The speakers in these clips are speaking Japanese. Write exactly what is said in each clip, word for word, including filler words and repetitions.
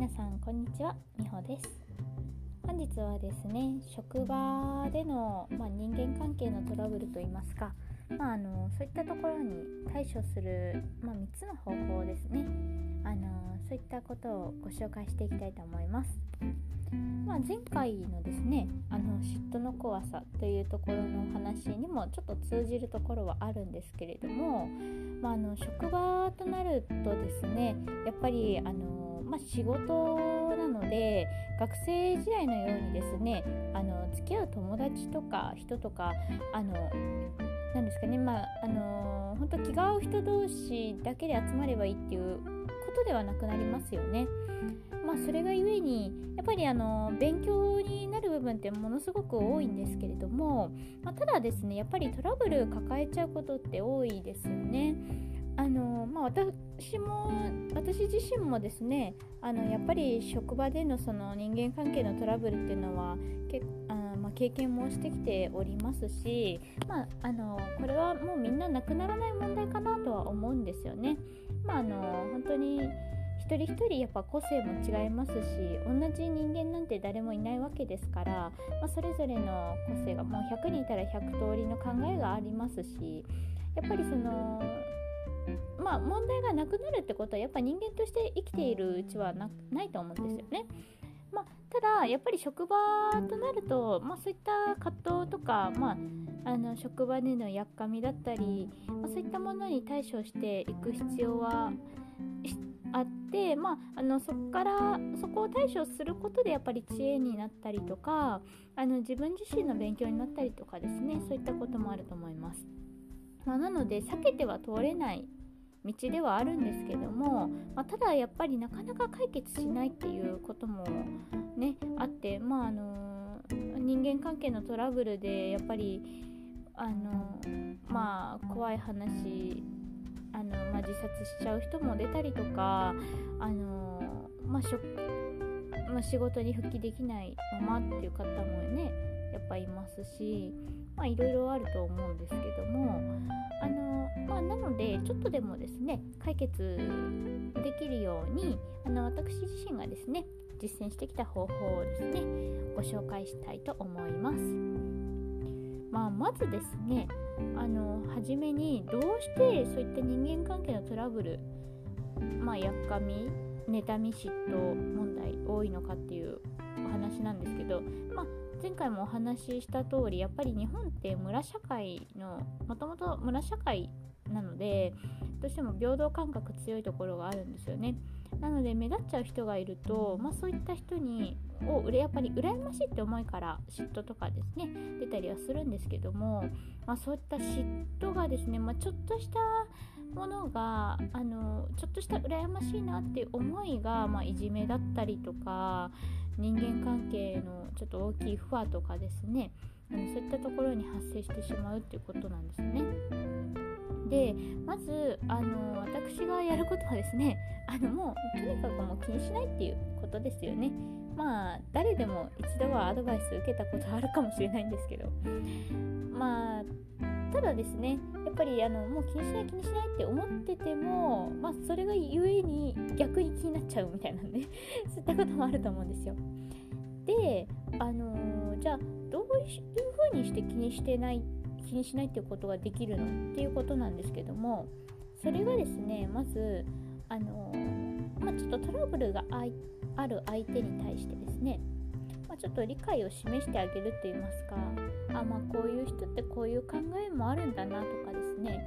皆さんこんにちは、みほです。本日はですね、職場での、まあ、人間関係のトラブルといいますか、まあ、あのそういったところに対処する、まあ、みっつの方法ですね。あのそういったことをご紹介していきたいと思います。まあ、前回のですね、あの嫉妬の怖さというところの話にもちょっと通じるところはあるんですけれども、まあ、あの職場となるとですね、やっぱりあの、まあ、仕事なので学生時代のようにですね、あの付き合う友達とか人とか、あのなんですかね、まああの本当気が合う人同士だけで集まればいいっていうことではなくなりますよね。まあ、それがゆえにやっぱりあの勉強になる部分ってものすごく多いんですけれども、まあ、ただですね、やっぱりトラブル抱えちゃうことって多いですよね。あの、まあ、私も私自身もですね、あのやっぱり職場でのその人間関係のトラブルっていうのは結構経験もしてきておりますし、まあ、あのこれはもうみんななくならない問題かなとは思うんですよね。まあ、あの本当に一人一人やっぱ個性も違いますし、同じ人間なんて誰もいないわけですから、まあ、それぞれの個性がもうひゃくにんいたらひゃく通りの考えがありますし、やっぱりそのまあ問題がなくなるってことはやっぱ人間として生きているうちは な, ないと思うんですよね。まあ、ただやっぱり職場となると、まあ、そういった葛藤とか、まあ、あの職場でのやっかみだったり、まあ、そういったものに対処していく必要はあって、まあ、あのそこからそこを対処することでやっぱり知恵になったりとか、あの自分自身の勉強になったりとかですね、そういったこともあると思います。まあ、なので避けては通れない道ではあるんですけども、まあ、ただやっぱりなかなか解決しないっていうこともねあって、まああのー、人間関係のトラブルでやっぱり、あのーまあ、怖い話、あのーまあ、自殺しちゃう人も出たりとか、あのーまあしょまあ、仕事に復帰できないままっていう方もねやっぱいますし、まあいろいろあると思うんですけども、あのまあなのでちょっとでもですね解決できるように、あの私自身がですね実践してきた方法をですねご紹介したいと思います。まあまずですね、あの初めにどうしてそういった人間関係のトラブル、まあやっかみ、妬み、嫉妬問題多いのかっていうお話なんですけど、まあ前回もお話しした通り、やっぱり日本って村社会の、もともと村社会なのでどうしても平等感覚強いところがあるんですよね。なので目立っちゃう人がいると、まあ、そういった人にをやっぱり羨ましいって思いから嫉妬とかですね出たりはするんですけども、まあ、そういった嫉妬がですね、まあ、ちょっとしたものがあのちょっとした羨ましいなっていう思いが、まあ、いじめだったりとか人間関係のちょっと大きい不和とかですね、あのそういったところに発生してしまうっていうことなんですね。で、まずあの私がやることはですね、あのもうとにかくもう気にしないっていうことですよね。まあ誰でも一度はアドバイス受けたことあるかもしれないんですけど、まあただですね、やっぱりあのもう気にしない気にしないって思ってても、まあ、それがゆえに逆に気になっちゃうみたいなんでそういったこともあると思うんですよ。で、あのー、じゃあどういうふうにして気にしてない気にしないっていうことができるのっていうことなんですけども、それがですね、まずあのー、まあ、ちょっとトラブルがあい、ある相手に対してですね、まあ、ちょっと理解を示してあげると言いますか、あ、まあ、こういう人ってこういう考えもあるんだなとかですね、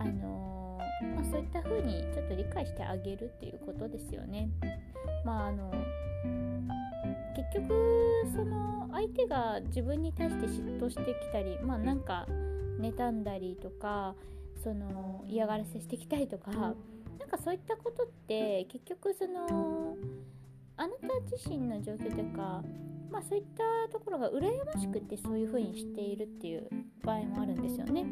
あのーまあ、そういった風にちょっと理解してあげるっていうことですよね。まああの結局その相手が自分に対して嫉妬してきたり、まあなんか妬んだりとか、その嫌がらせしてきたりとか、なんかそういったことって結局そのあなた自身の状況というか、まあ、そういったところが羨ましくてそういう風にしているっていう場合もあるんですよね。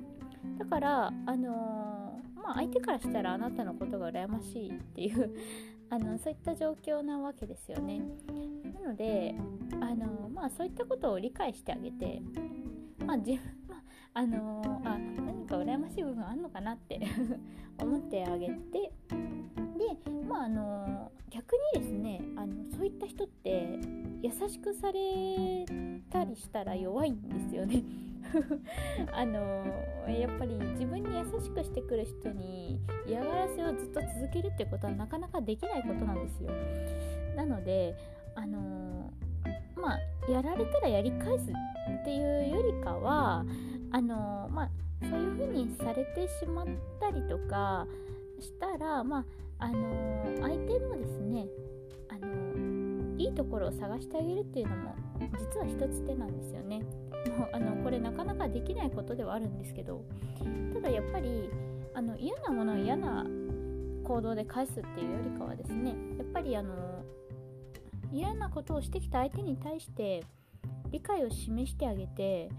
だから、あのーまあ、相手からしたらあなたのことが羨ましいっていうあのそういった状況なわけですよね。なので、あのーまあ、そういったことを理解してあげて、まあ、自分、まああのー、あ何か羨ましい部分あるのかなって思ってあげて、で、で、まああの逆にですね、あのそういった人って優しくされたりしたら弱いんですよねあのやっぱり自分に優しくしてくる人に嫌がらせをずっと続けるってことはなかなかできないことなんですよ。なのであのまあやられたらやり返すっていうよりかはあのまあそういう風にされてしまったりとかしたら、まああの相手もですねあのいいところを探してあげるっていうのも実は一つ手なんですよね。もうあのこれなかなかできないことではあるんですけど、ただやっぱりあの嫌なものを嫌な行動で返すっていうよりかはですね、やっぱりあの嫌なことをしてきた相手に対して理解を示してあげて、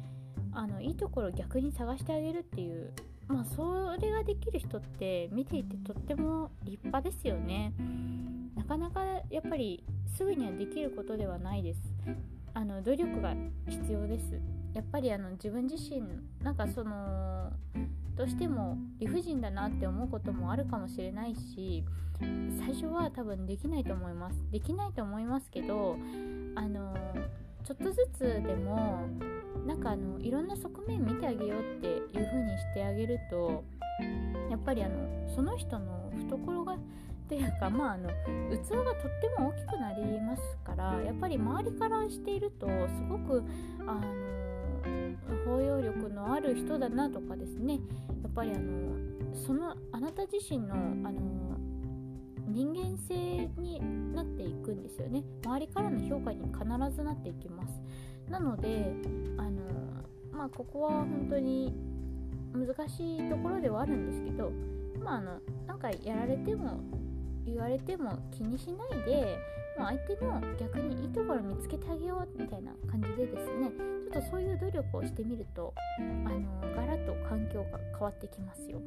あのいいところを逆に探してあげるっていう、まあ、それができる人って見ていてとっても立派ですよね。なかなかやっぱりすぐにはできることではないです。あの努力が必要です。やっぱりあの自分自身なんかそのどうしても理不尽だなって思うこともあるかもしれないし、最初は多分できないと思います。できないと思いますけど、あのちょっとずつでもなんかあのいろんな側面見てあげようっていう風にしてあげると、やっぱりあのその人の懐がっていうか、まああの器がとっても大きくなりますから、やっぱり周りからしているとすごくあの包容力のある人だなとかですね、やっぱりあのそのあなた自身のあの人間性になっていくんですよね。周りからの評価に必ずなっていきます。なのであのまあここは本当に難しいところではあるんですけど、まああのなんかやられても言われても気にしないで、まあ、相手の逆にいいところ見つけてあげようみたいな感じでですね、ちょっとそういう努力をしてみるとあのガラッと環境が変わってきますよ。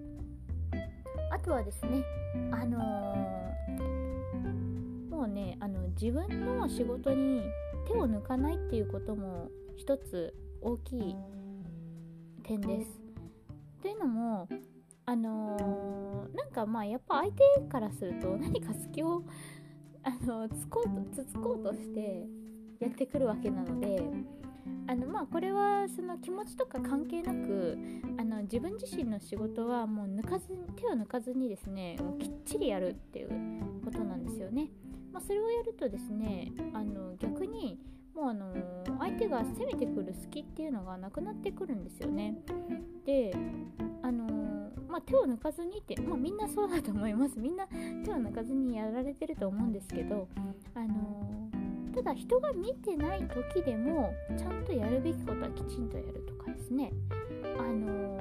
あとはですね、あのー、もうねあの自分の仕事に手を抜かないっていうことも一つ大きい点です。というのもあのー、なんかまあやっぱ相手からすると何か隙をあのつこうとつつこうとしてやってくるわけなので、あのまあこれはその気持ちとか関係なくあの自分自身の仕事はもう抜かず手を抜かずにですね、もうきっちりやるっていうことなんですよね。まあ、それをやるとですね、あの逆にもうあの相手が攻めてくる隙っていうのがなくなってくるんですよね。であのまあ手を抜かずにって、まあ、みんなそうだと思います。みんな手を抜かずにやられてると思うんですけど、あのただ人が見てない時でもちゃんとやるべきことはきちんとやるとかですね、あの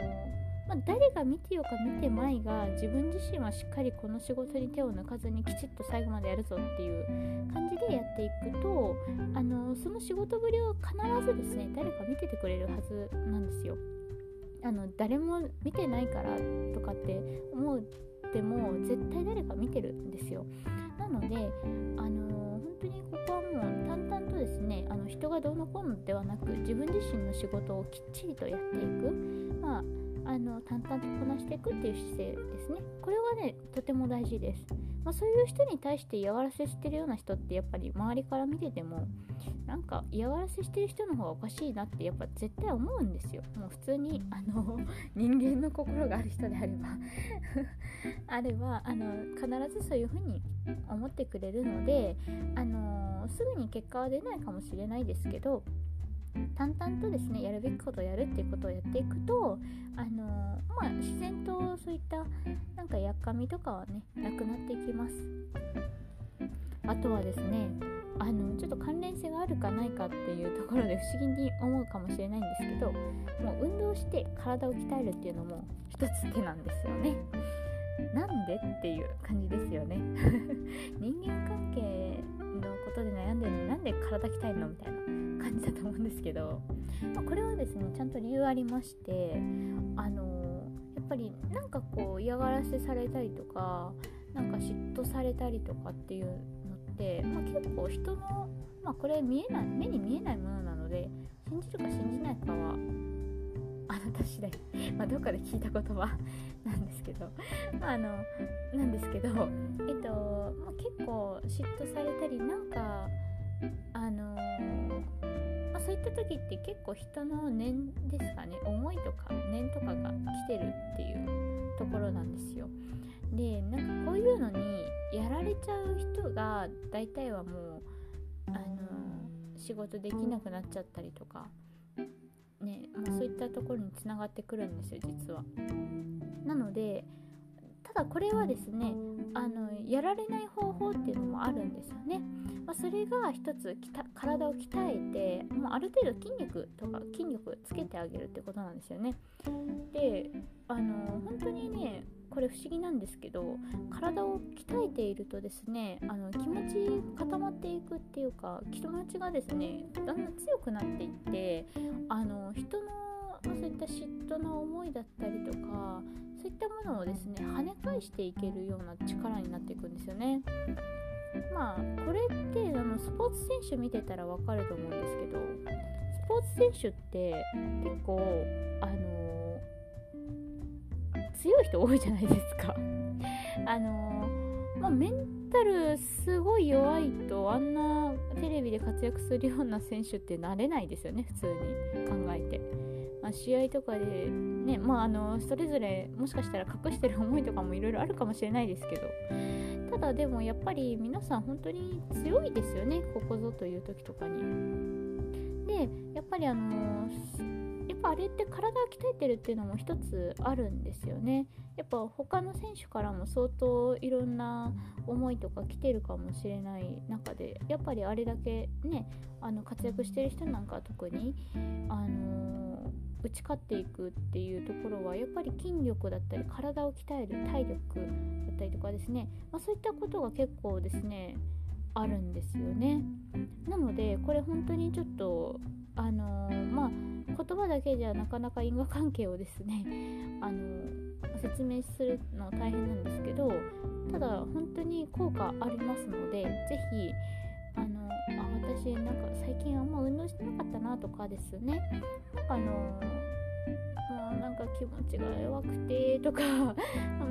まあ、誰が見てようか見てまいが自分自身はしっかりこの仕事に手を抜かずにきちっと最後までやるぞっていう感じでやっていくと、あのその仕事ぶりを必ずですね誰か見ててくれるはずなんですよ。あの誰も見てないからとかって思っても絶対誰か見てるんですよ。なのであの本当にここはもう淡々とですね、あの人がどうのこうのではなく自分自身の仕事をきっちりとやっていく、まああの淡々とこなしていくっていう姿勢ですね。これはねとても大事です。まあ、そういう人に対して嫌がらせしてるような人ってやっぱり周りから見ててもなんか嫌がらせしてる人の方がおかしいなってやっぱ絶対思うんですよ。もう普通にあの人間の心がある人であればあればあの必ずそういう風に思ってくれるので、あのすぐに結果は出ないかもしれないですけど、淡々とですねやるべきことをやるっていうことをやっていくと、あのー、まあ自然とそういったなんかやっかみとかはねなくなっていきます。あとはですね、あのちょっと関連性があるかないかっていうところで不思議に思うかもしれないんですけど、もう運動して体を鍛えるっていうのも一つ手なんですよね。なんでっていう感じですよね人間関係のことで悩んでるのになんで体鍛えるのみたいな感じだと思うんですけど、まあ、これはですねちゃんと理由ありまして、あのやっぱりなんかこう嫌がらせされたりとかなんか嫉妬されたりとかっていうのって、まあ、結構人の、まあ、これ見えない目に見えないものなので信じるか信じないかはあなた次第、まあ、どっかで聞いた言葉なんですけどまああのなんですけどえっと、まあ、結構嫉妬されたりなんかあのーまあ、そういった時って結構人の念ですかね、思いとか念とかが来てるっていうところなんですよ。でなんかこういうのにやられちゃう人が大体はもうあのー、仕事できなくなっちゃったりとかね、まあ、そういったところにつながってくるんですよ実は。なのでただこれはですねあのやられない方法っていうのもあるんですよね、まあ、それが一つきた体を鍛えてもうある程度筋肉とか筋力つけてあげるってことなんですよね。であの本当にねこれ不思議なんですけど体を鍛えているとですねあの気持ち固まっていくっていうか気持ちがですねだんだん強くなっていってあの人のそういった嫉妬の思いだったりとかそういったものをですね跳ね返していけるような力になっていくんですよね。まあこれってあのスポーツ選手見てたら分かると思うんですけどスポーツ選手って結構あの強い人多いじゃないですかあの、まあ、メンタルすごい弱いとあんなテレビで活躍するような選手ってなれないですよね普通に考えて。まあ、試合とかで、ねまあ、あのそれぞれもしかしたら隠してる思いとかもいろいろあるかもしれないですけどただでもやっぱり皆さん本当に強いですよねここぞという時とかに。でやっぱりあのやっぱあれって体を鍛えてるっていうのも一つあるんですよね。やっぱ他の選手からも相当いろんな思いとか来てるかもしれない中でやっぱりあれだけねあの活躍してる人なんかは特にあの打ち勝っていくっていうところはやっぱり筋力だったり体を鍛える体力だったりとかですね、まあ、そういったことが結構ですねあるんですよね。なのでこれ本当にちょっとあのー、まあ言葉だけじゃなかなか因果関係をですねあのー、説明するの大変なんですけどただ本当に効果ありますのでぜひあのあ私なんか最近あんま運動してなかったなとかですねなんかあのもうなんか気持ちが弱くてとか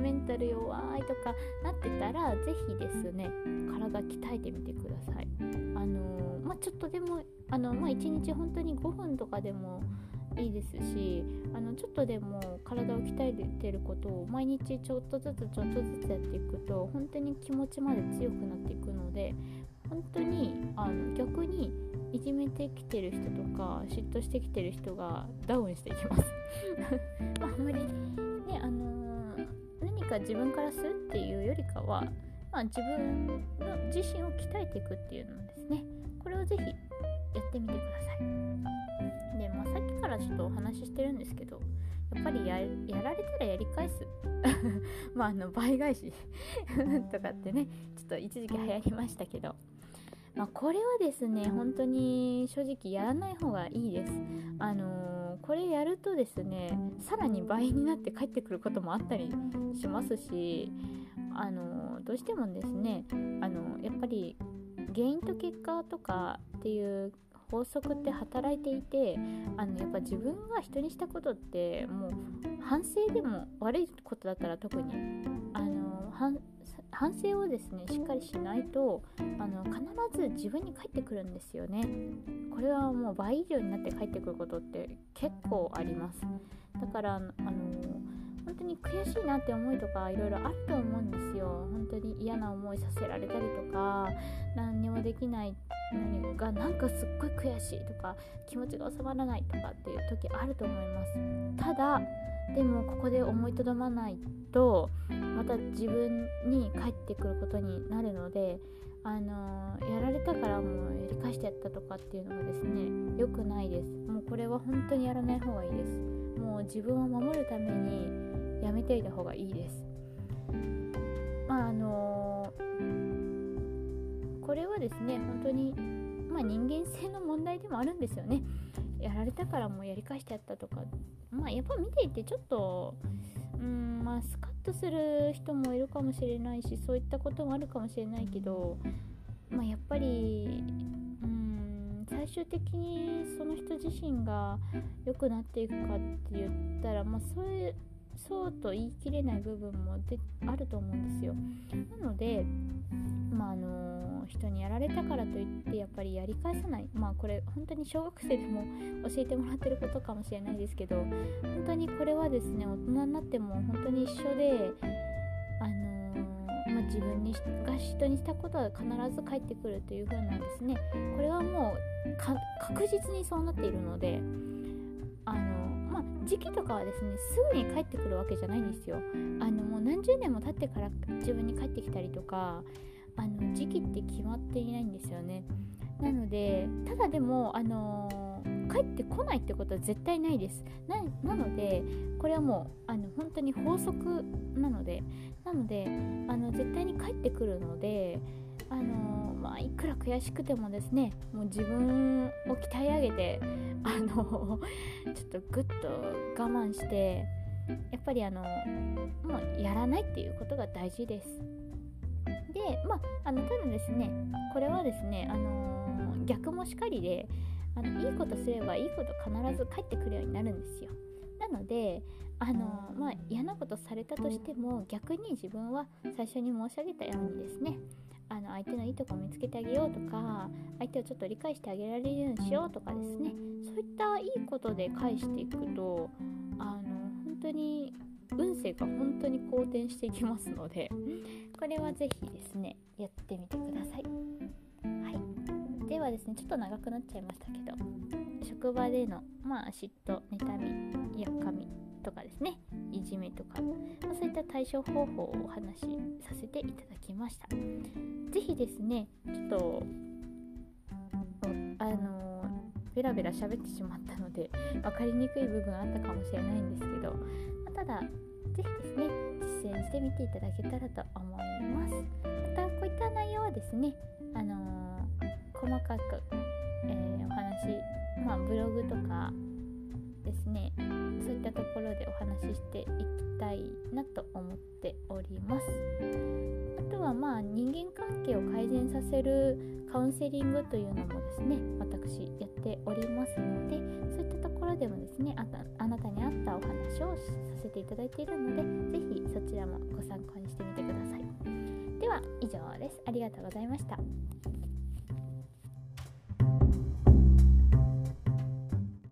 メンタル弱いとかなってたらぜひですね体鍛えてみてください。あの、まあ、ちょっとでもあの、まあ、いちにち本当にごふんとかでもいいですしあのちょっとでも体を鍛えてることを毎日ちょっとずつちょっとずつやっていくと本当に気持ちまで強くなっていくので本当にあの逆にいじめてきてる人とか嫉妬してきてる人がダウンしていきますあんまり、ねあのー、何か自分からするっていうよりかは、まあ、自分の自身を鍛えていくっていうのですねこれをぜひやってみてください。で、まあ、さっきからちょっとお話ししてるんですけどやっぱり や, やられたらやり返すまああの倍返しとかってねちょっと一時期流行りましたけどまあ、これはですね本当に正直やらない方がいいです。あのー、これやるとですねさらに倍になって帰ってくることもあったりしますし、あのー、どうしてもですね、あのー、やっぱり原因と結果とかっていう法則って働いていてあのやっぱ自分が人にしたことってもう反省でも悪いことだったら特にあの反反省をですねしっかりしないとあの必ず自分に返ってくるんですよね。これはもう倍以上になって返ってくることって結構あります。だからあの本当に悔しいなって思いとかいろいろあると思うんですよ。本当に嫌な思いさせられたりとか何にもできないのがなんかすっごい悔しいとか気持ちが収まらないとかっていう時あると思います。ただでもここで思いとどまらないとまた自分に返ってくることになるので、あのー、やられたからもうやり返してやったとかっていうのはですね良くないです。もうこれは本当にやらない方がいいです。もう自分を守るためにやめておいた方がいいです。まああのー、これはですね本当に、まあ、人間性の問題でもあるんですよね。やられたからもうやり返してやったとか、まあやっぱ見ていてちょっとうーんまあスカッとする人もいるかもしれないしそういったこともあるかもしれないけど、まあやっぱりうーん最終的にその人自身が良くなっていくかって言ったら、まあ、そういうそうと言い切れない部分もであると思うんですよ。なので、まああのー、人にやられたからといってやっぱりやり返さない、まあ、これ本当に小学生でも教えてもらってることかもしれないですけど、本当にこれはですね、大人になっても本当に一緒で、あのーまあ、自分にが人にしたことは必ず返ってくるという風なんですね。これはもうか確実にそうなっているので、あのー時期とかはですね、すぐに帰ってくるわけじゃないんですよ。あのもう何十年も経ってから自分に帰ってきたりとか、あの時期って決まっていないんですよね。なので、ただでもあのー、帰ってこないってことは絶対ないです。 な, なのでこれはもうあの本当に法則なのでなのであの絶対に帰ってくるので、あのーまあ、いくら悔しくてもですね、もう自分を鍛え上げて、あのー、ちょっとぐっと我慢して、やっぱり、あのー、もうやらないっていうことが大事です。で、まあ、あのただですね、これはですね、あのー、逆もしかりで、あのいいことすればいいこと必ず返ってくるようになるんですよ。なので、あのーまあ、嫌なことされたとしても、逆に自分は最初に申し上げたようにですね、あの相手のいいところを見つけてあげようとか、相手をちょっと理解してあげられるようにしようとかですね、そういったいいことで返していくと、あの本当に運勢が本当に好転していきますので、これはぜひですね、やってみてください。はい、ではですね、ちょっと長くなっちゃいましたけど、職場での、まあ、嫉妬、妬み、やっかみとかですね、いじめとか、まあ、そういった対処方法をお話しさせていただきました。ぜひですね、ちょっとあのベラベラ喋ってしまったので分かりにくい部分あったかもしれないんですけど、まあ、ただぜひですね、実践してみていただけたらと思います。またこういった内容はですね、あの細かく、えー、お話、まあ、ブログとかですね、そういったところでお話ししていきたいなと思っております。あとは、まあ人間関係を改善させるカウンセリングというのもですね、私やっておりますので、そういったところでもですね、あた、あなたに合ったお話をさせていただいているので、ぜひそちらもご参考にしてみてください。では以上です。ありがとうございました。